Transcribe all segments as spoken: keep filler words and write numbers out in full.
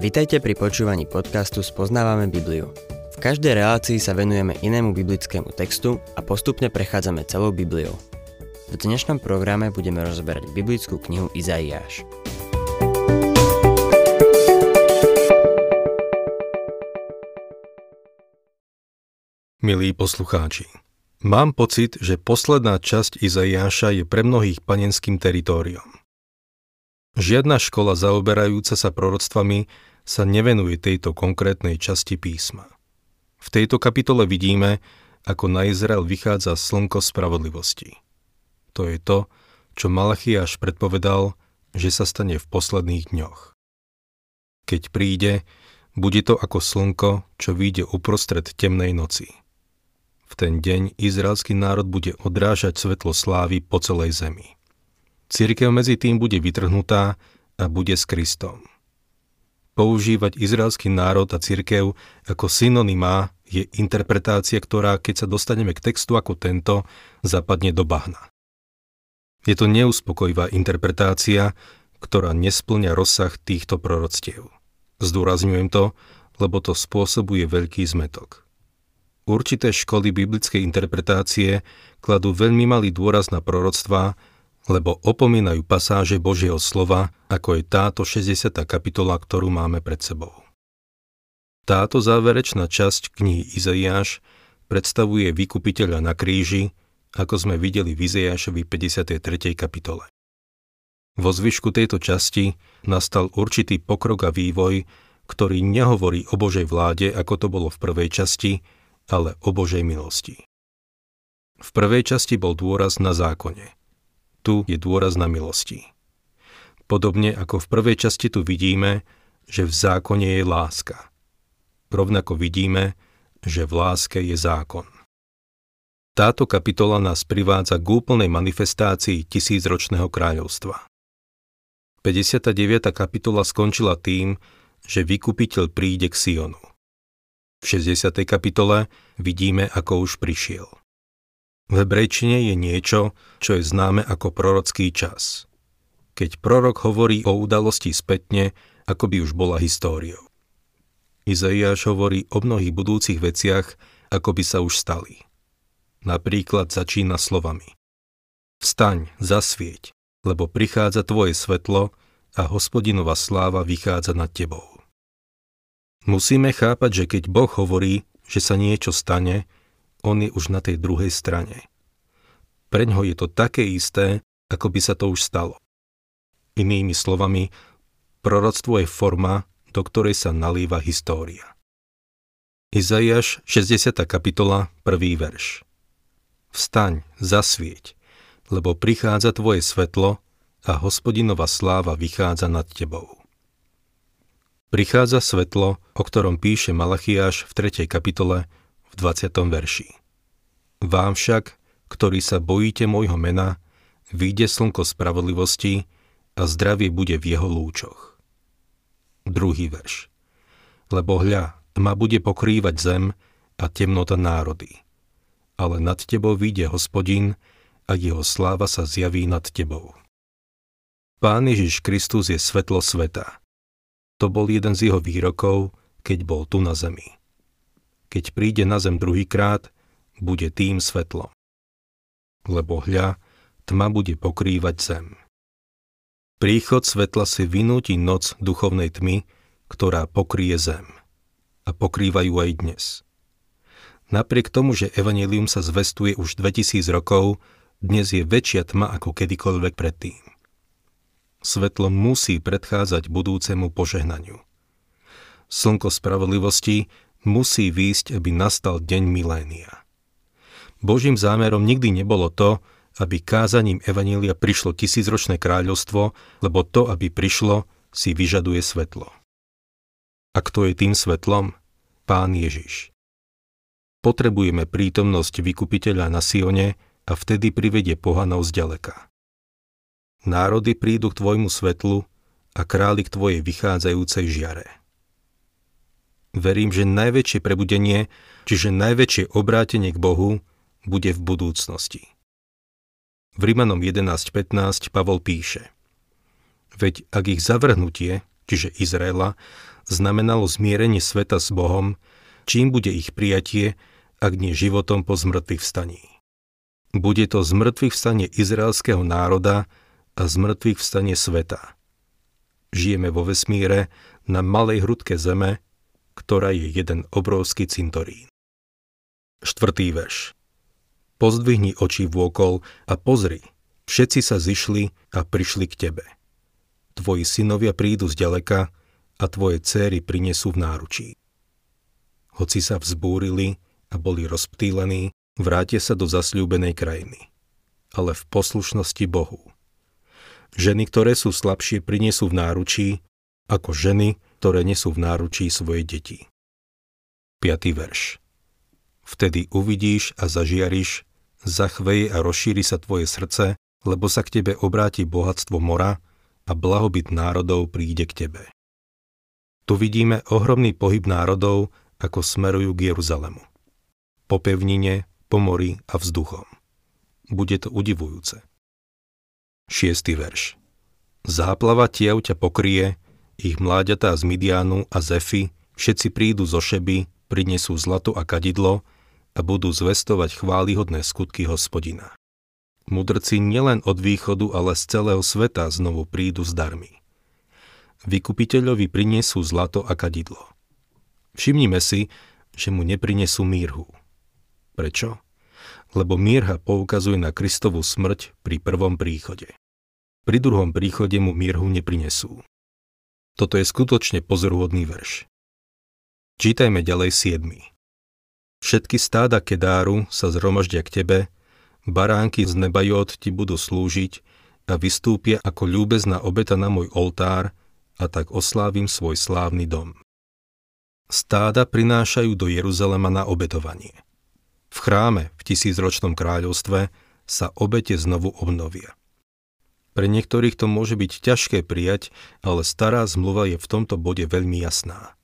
Vitajte pri počúvaní podcastu Spoznávame Bibliu. V každej relácii sa venujeme inému biblickému textu a postupne prechádzame celou Bibliou. V dnešnom programe budeme rozoberať biblickú knihu Izaiáš. Milí poslucháči, mám pocit, že posledná časť Izaiáša je pre mnohých panenským teritóriom. Žiadna škola zaoberajúca sa proroctvami sa nevenuje tejto konkrétnej časti písma. V tejto kapitole vidíme, ako na Izrael vychádza slnko spravodlivosti. To je to, čo Malachiáš predpovedal, že sa stane v posledných dňoch. Keď príde, bude to ako slnko, čo vyjde uprostred temnej noci. V ten deň izraelský národ bude odrážať svetlo slávy po celej zemi. Cirkev medzi tým bude vytrhnutá a bude s Kristom. Používať izraelský národ a cirkev ako synonymá je interpretácia, ktorá, keď sa dostaneme k textu ako tento, zapadne do bahna. Je to neuspokojivá interpretácia, ktorá nespĺňa rozsah týchto proroctiev. Zdôrazňujem to, lebo to spôsobuje veľký zmetok. Určité školy biblickej interpretácie kladú veľmi malý dôraz na proroctvá, lebo opomínajú pasáže Božieho slova, ako je táto šesťdesiata kapitola, ktorú máme pred sebou. Táto záverečná časť knihy Izaiáš predstavuje vykupiteľa na kríži, ako sme videli v Izaiášovi päťdesiatej tretej kapitole. Vo zvyšku tejto časti nastal určitý pokrok a vývoj, ktorý nehovorí o Božej vláde, ako to bolo v prvej časti, ale o Božej milosti. V prvej časti bol dôraz na zákone. Tu je dôraz na milosti. Podobne ako v prvej časti tu vidíme, že v zákone je láska. Rovnako vidíme, že v láske je zákon. Táto kapitola nás privádza k úplnej manifestácii tisícročného kráľovstva. päťdesiata deviata kapitola skončila tým, že vykupiteľ príde k Sionu. V šesťdesiatej kapitole vidíme, ako už prišiel. V hebrejčine je niečo, čo je známe ako prorocký čas. Keď prorok hovorí o udalosti spätne, ako by už bola históriou. Izaiáš hovorí o mnohých budúcich veciach, ako by sa už stali. Napríklad začína slovami: Vstaň, zasvieť, lebo prichádza tvoje svetlo a Hospodinova sláva vychádza nad tebou. Musíme chápať, že keď Boh hovorí, že sa niečo stane, on je už na tej druhej strane. Preňho je to také isté, ako by sa to už stalo. Inými slovami, proroctvo je forma, do ktorej sa nalieva história. Izaiáš šesťdesiata kapitola, prvý verš. Vstaň, zasvieť, lebo prichádza tvoje svetlo a Hospodinova sláva vychádza nad tebou. Prichádza svetlo, o ktorom píše Malachiáš v tretej kapitole, v dvadsiatom verši. Vám však, ktorí sa bojíte môjho mena, vyjde slnko spravodlivosti a zdravie bude v jeho lúčoch. Druhý verš. Lebo hľa, tma bude pokrývať zem a temnota národy. Ale nad tebou vyjde Hospodin a jeho sláva sa zjaví nad tebou. Pán Ježiš Kristus je svetlo sveta. To bol jeden z jeho výrokov, keď bol tu na zemi. Keď príde na zem druhýkrát, bude tým svetlom. Lebo hľa, tma bude pokrývať zem. Príchod svetla si vynúti noc duchovnej tmy, ktorá pokryje zem. A pokrývajú aj dnes. Napriek tomu, že Evangelium sa zvestuje už dvetisíc rokov, dnes je väčšia tma ako kedykoľvek predtým. Svetlo musí predchádzať budúcemu požehnaniu. Slnko spravodlivosti musí výjsť, aby nastal deň milénia. Božím zámerom nikdy nebolo to, aby kázaním Evanjelia prišlo tisícročné kráľovstvo, lebo to, aby prišlo, si vyžaduje svetlo. A kto je tým svetlom? Pán Ježiš. Potrebujeme prítomnosť vykupiteľa na Sione a vtedy privedie pohanov zďaleka. Národy prídu k tvojmu svetlu a králi k tvojej vychádzajúcej žiare. Verím, že najväčšie prebudenie, čiže najväčšie obrátenie k Bohu, bude v budúcnosti. V Rímanom jedenásť pätnásť Pavol píše: Veď ak ich zavrhnutie, čiže Izraela, znamenalo zmierenie sveta s Bohom, čím bude ich prijatie, ak nie životom po zmrtvých vstaní. Bude to zmrtvých vstanie izraelského národa a zmrtvých vstanie sveta. Žijeme vo vesmíre na malej hrudke Zeme, ktorá je jeden obrovský cintorín. Štvrtý verš. Pozdvihni oči vôkol a pozri, všetci sa zišli a prišli k tebe. Tvoji synovia prídu zďaleka a tvoje céry prinesú v náručí. Hoci sa vzbúrili a boli rozptýlení, vrátia sa do zasľúbenej krajiny, ale v poslušnosti Bohu. Ženy, ktoré sú slabšie, prinesú v náručí, ako ženy, ktoré nesú v náručí svoje deti. Piatý verš. Vtedy uvidíš a zažiariš, zachveje a rozšíri sa tvoje srdce, lebo sa k tebe obráti bohatstvo mora a blahobyt národov príde k tebe. Tu vidíme ohromný pohyb národov, ako smerujú k Jeruzalemu. Po pevnine, po mori a vzduchom. Bude to udivujúce. Šiestý verš. Záplava tiev ťa pokrie, ich mláďatá z Midianu a Zefy, všetci prídu zo Šeby, prinesú zlato a kadidlo a budú zvestovať chválihodné skutky Hospodina. Mudrci nielen od východu, ale z celého sveta znovu prídu s darmi. Vykupiteľovi prinesú zlato a kadidlo. Všimnime si, že mu neprinesú mírhu. Prečo? Lebo mírha poukazuje na Kristovú smrť pri prvom príchode. Pri druhom príchode mu mírhu neprinesú. Toto je skutočne pozoruhodný verš. Čítajme ďalej siedmy. Všetky stáda Kedáru sa zhromaždia k tebe, baránky z Nebajot ti budú slúžiť a vystúpia ako ľúbezná obeta na môj oltár a tak oslávim svoj slávny dom. Stáda prinášajú do Jeruzalema na obetovanie. V chráme v tisícročnom kráľovstve sa obete znovu obnovia. Pre niektorých to môže byť ťažké prijať, ale stará zmluva je v tomto bode veľmi jasná.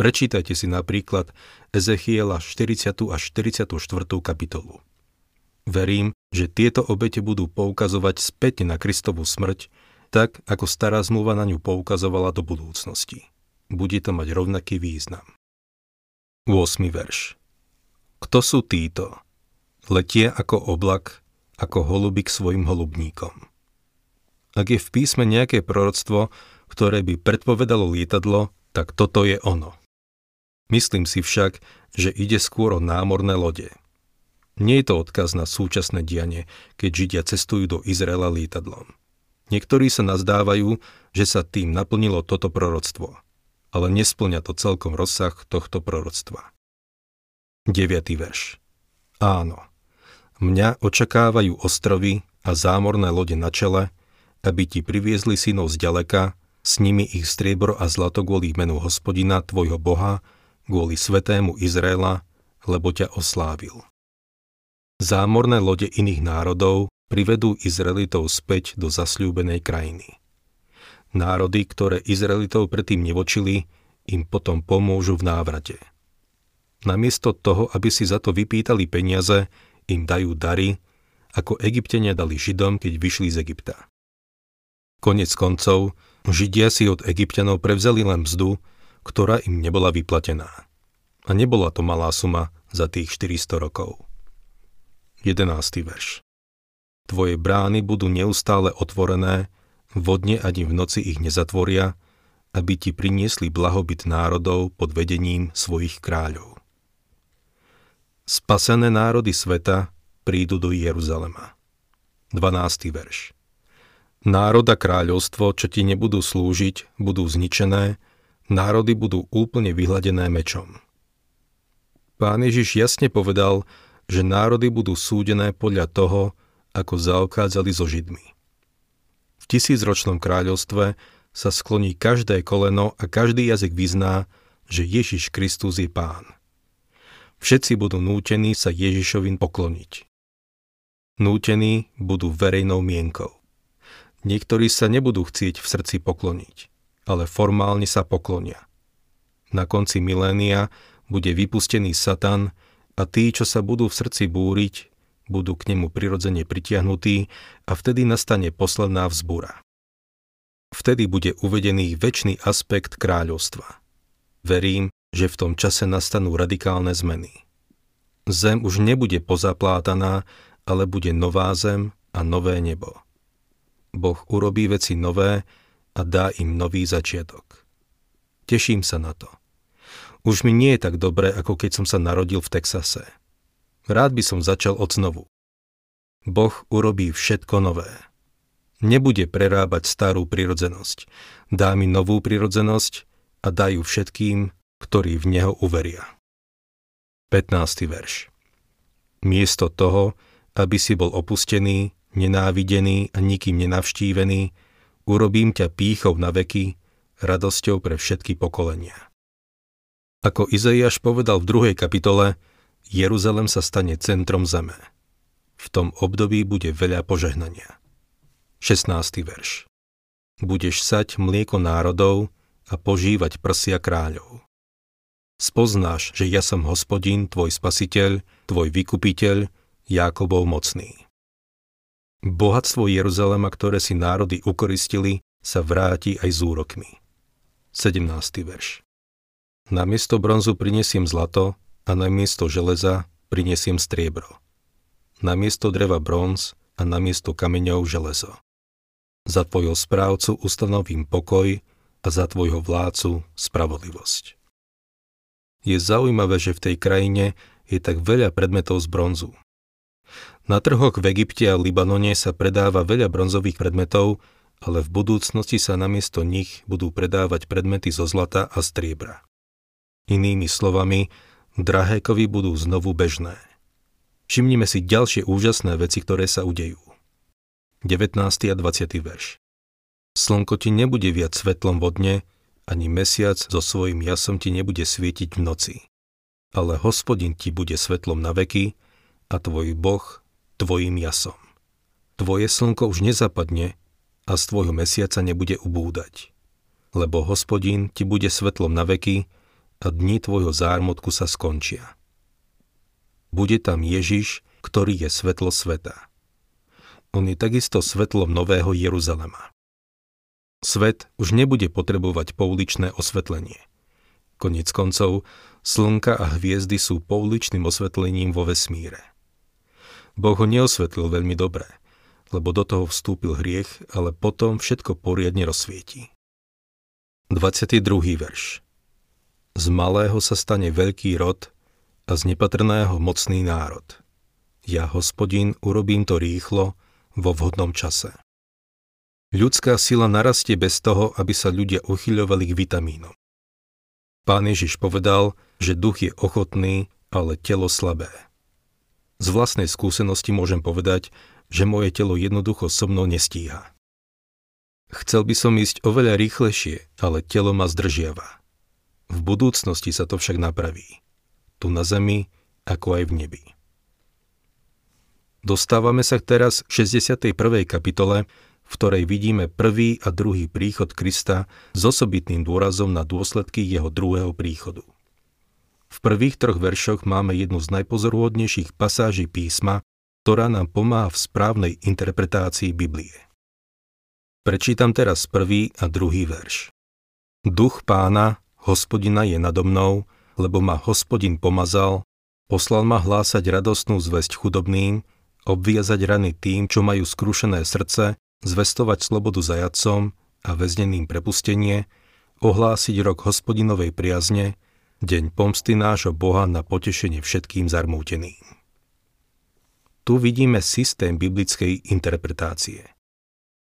Prečítajte si napríklad Ezechiela štyridsiatu až štyridsiatu štvrtú kapitolu. Verím, že tieto obete budú poukazovať späť na Kristovu smrť, tak ako stará zmluva na ňu poukazovala do budúcnosti. Bude to mať rovnaký význam. ôsmy verš. Kto sú títo? Letia ako oblak, ako holuby k svojim holubníkom. Ak je v písme nejaké proroctvo, ktoré by predpovedalo lietadlo, tak toto je ono. Myslím si však, že ide skôr o námorné lode. Nie je to odkaz na súčasné dianie, keď Židia cestujú do Izraela lietadlom. Niektorí sa nazdávajú, že sa tým naplnilo toto proroctvo, ale nesplňa to celkom rozsah tohto proroctva. deviaty verš. Áno, mňa očakávajú ostrovy a zámorné lode na čele, aby ti priviezli synov zďaleka, s nimi ich striebro a zlato kvôli menu Hospodina, tvojho Boha, kvôli svetému Izraela, lebo ťa oslávil. Zámorné lode iných národov privedú Izraelitov späť do zasľúbenej krajiny. Národy, ktoré Izraelitov predtým nevočili, im potom pomôžu v návrate. Namiesto toho, aby si za to vypýtali peniaze, im dajú dary, ako Egyptenia dali Židom, keď vyšli z Egypta. Konec koncov, Židia si od Egypťanov prevzali len mzdu, ktorá im nebola vyplatená. A nebola to malá suma za tých štyristo rokov. jedenásty verš. Tvoje brány budú neustále otvorené, vo dne ani v noci ich nezatvoria, aby ti priniesli blahobyt národov pod vedením svojich kráľov. Spasené národy sveta prídu do Jeruzalema. dvanásty verš. Národa kráľovstvo, čo ti nebudú slúžiť, budú zničené, národy budú úplne vyhladené mečom. Pán Ježiš jasne povedal, že národy budú súdené podľa toho, ako zaobchádzali so Židmi. V tisícročnom kráľovstve sa skloní každé koleno a každý jazyk vyzná, že Ježiš Kristus je Pán. Všetci budú nútení sa Ježišovým pokloniť. Nútení budú verejnou mienkou. Niektorí sa nebudú chcieť v srdci pokloniť, ale formálne sa poklonia. Na konci milénia bude vypustený Satan a tí, čo sa budú v srdci búriť, budú k nemu prirodzene pritiahnutí a vtedy nastane posledná vzbúra. Vtedy bude uvedený večný aspekt kráľovstva. Verím, že v tom čase nastanú radikálne zmeny. Zem už nebude pozaplátaná, ale bude nová zem a nové nebo. Boh urobí veci nové a dá im nový začiatok. Teším sa na to. Už mi nie je tak dobre, ako keď som sa narodil v Texase. Rád by som začal odnovu. Boh urobí všetko nové. Nebude prerábať starú prirodzenosť. Dá mi novú prirodzenosť a dá ju všetkým, ktorí v neho uveria. pätnásty verš. Miesto toho, aby si bol opustený, nenávidený a nikým nenavštívený, urobím ťa pýchou na veky, radosťou pre všetky pokolenia. Ako Izaiáš povedal v druhej kapitole, Jeruzalem sa stane centrom zeme. V tom období bude veľa požehnania. šestnásty verš. Budeš sať mlieko národov a požívať prsia kráľov. Spoznáš, že ja som Hospodin, tvoj spasiteľ, tvoj vykupiteľ, Jákobov mocný. Bohatstvo Jeruzalema, ktoré si národy ukoristili, sa vráti aj s úrokmi. sedemnásty verš. Na miesto bronzu prinesiem zlato a na miesto železa prinesiem striebro. Na miesto dreva bronz a na miesto kameňov železo. Za tvojho správcu ustanovím pokoj a za tvojho vládcu spravodlivosť. Je zaujímavé, že v tej krajine je tak veľa predmetov z bronzu. Na trhoch v Egypte a Libanone sa predáva veľa bronzových predmetov, ale v budúcnosti sa namiesto nich budú predávať predmety zo zlata a striebra. Inými slovami, drahé kovy budú znovu bežné. Všimnime si ďalšie úžasné veci, ktoré sa udejú. devätnásty a dvadsiaty verš. Slnko ti nebude viac svetlom vo dne, ani mesiac so svojím jasom ti nebude svietiť v noci. Ale Hospodin ti bude svetlom na veky a tvoj Boh tvojim jasom. Tvoje slnko už nezapadne a z tvojho mesiaca nebude ubúdať. Lebo Hospodin ti bude svetlom na veky a dni tvojho zármutku sa skončia. Bude tam Ježiš, ktorý je svetlo sveta. On je takisto svetlom nového Jeruzalema. Svet už nebude potrebovať pouličné osvetlenie. Koniec koncov, slnka a hviezdy sú pouličným osvetlením vo vesmíre. Boh ho neosvetlil veľmi dobre, lebo do toho vstúpil hriech, ale potom všetko poriadne rozsvietí. dvadsiaty druhý verš. Z malého sa stane veľký rod a z nepatrného mocný národ. Ja, Hospodin, urobím to rýchlo, vo vhodnom čase. Ľudská sila narastie bez toho, aby sa ľudia uchyľovali k vitamínom. Pán Ježiš povedal, že duch je ochotný, ale telo slabé. Z vlastnej skúsenosti môžem povedať, že moje telo jednoducho so mnou nestíha. Chcel by som ísť oveľa rýchlejšie, ale telo ma zdržiava. V budúcnosti sa to však napraví. Tu na zemi, ako aj v nebi. Dostávame sa teraz k šesťdesiatej prvej kapitole, v ktorej vidíme prvý a druhý príchod Krista s osobitným dôrazom na dôsledky jeho druhého príchodu. V prvých troch veršoch máme jednu z najpozoruhodnejších pasáží písma, ktorá nám pomáha v správnej interpretácii Biblie. Prečítam teraz prvý a druhý verš. Duch Pána, Hospodina, je nado mnou, lebo ma Hospodin pomazal, poslal ma hlásať radostnú zvesť chudobným, obviazať rany tým, čo majú skrušené srdce, zvestovať slobodu zajatcom a väzneným prepustenie, ohlásiť rok Hospodinovej priazne, deň pomsty nášho Boha na potešenie všetkým zarmúteným. Tu vidíme systém biblickej interpretácie.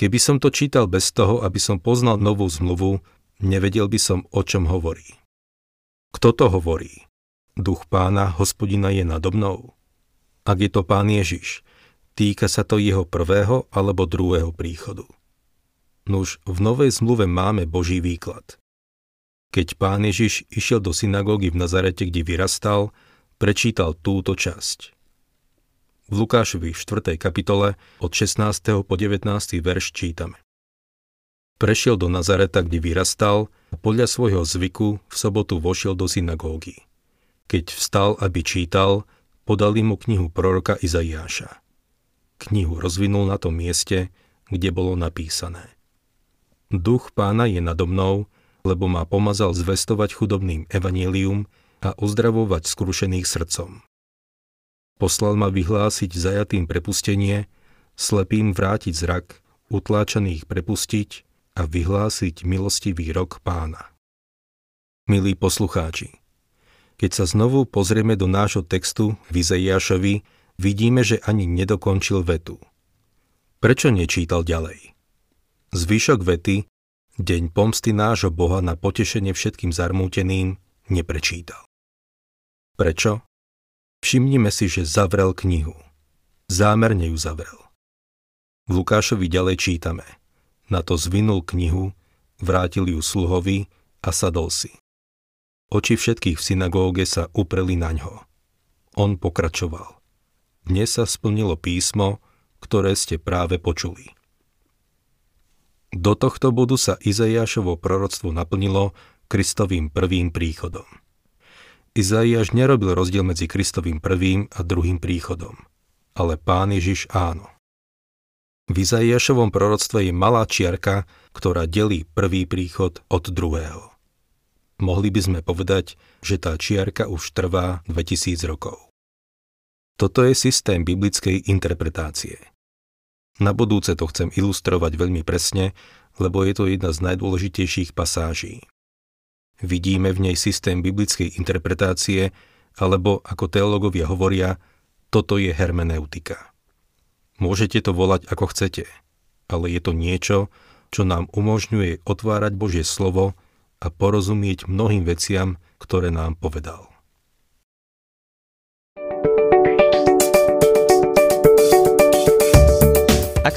Keby som to čítal bez toho, aby som poznal novú zmluvu, nevedel by som, o čom hovorí. Kto to hovorí? Duch Pána, Hospodina, je nado mnou. Ak je to Pán Ježiš, týka sa to jeho prvého alebo druhého príchodu. Nuž, v Novej zmluve máme Boží výklad. Keď Pán Ježiš išiel do synagógy v Nazarete, kde vyrastal, prečítal túto časť. V Lukášovi štvrtej kapitole od šestnásteho po devätnásty verš čítame. Prešiel do Nazareta, kde vyrastal, a podľa svojho zvyku v sobotu vošiel do synagógy. Keď vstal, aby čítal, podali mu knihu proroka Izaiáša. Knihu rozvinul na tom mieste, kde bolo napísané. Duch Pána je nado mnou, lebo ma pomazal zvestovať chudobným evanjelium a uzdravovať skrušených srdcom. Poslal ma vyhlásiť zajatým prepustenie, slepým vrátiť zrak, utláčaných prepustiť a vyhlásiť milostivý rok Pána. Milí poslucháči, keď sa znovu pozrieme do nášho textu v Izaiášovi, vidíme, že ani nedokončil vetu. Prečo nečítal ďalej? Zvyšok vety, deň pomsty nášho Boha na potešenie všetkým zarmúteným, neprečítal. Prečo? Všimnime si, že zavrel knihu. Zámerne ju zavrel. V Lukášovi ďalej čítame. Na to zvinul knihu, vrátil ju sluhovi a sadol si. Oči všetkých v synagóge sa upreli naňho. On pokračoval. Dnes sa splnilo písmo, ktoré ste práve počuli. Do tohto bodu sa Izaiášovo proroctvo naplnilo Kristovým prvým príchodom. Izaiáš nerobil rozdiel medzi Kristovým prvým a druhým príchodom, ale Pán Ježiš áno. V Izaiášovom proroctve je malá čiarka, ktorá delí prvý príchod od druhého. Mohli by sme povedať, že tá čiarka už trvá dvetisíc rokov. Toto je systém biblickej interpretácie. Na budúce to chcem ilustrovať veľmi presne, lebo je to jedna z najdôležitejších pasáží. Vidíme v nej systém biblickej interpretácie, alebo, ako teológovia hovoria, toto je hermeneutika. Môžete to volať ako chcete, ale je to niečo, čo nám umožňuje otvárať Božie slovo a porozumieť mnohým veciam, ktoré nám povedal. Ak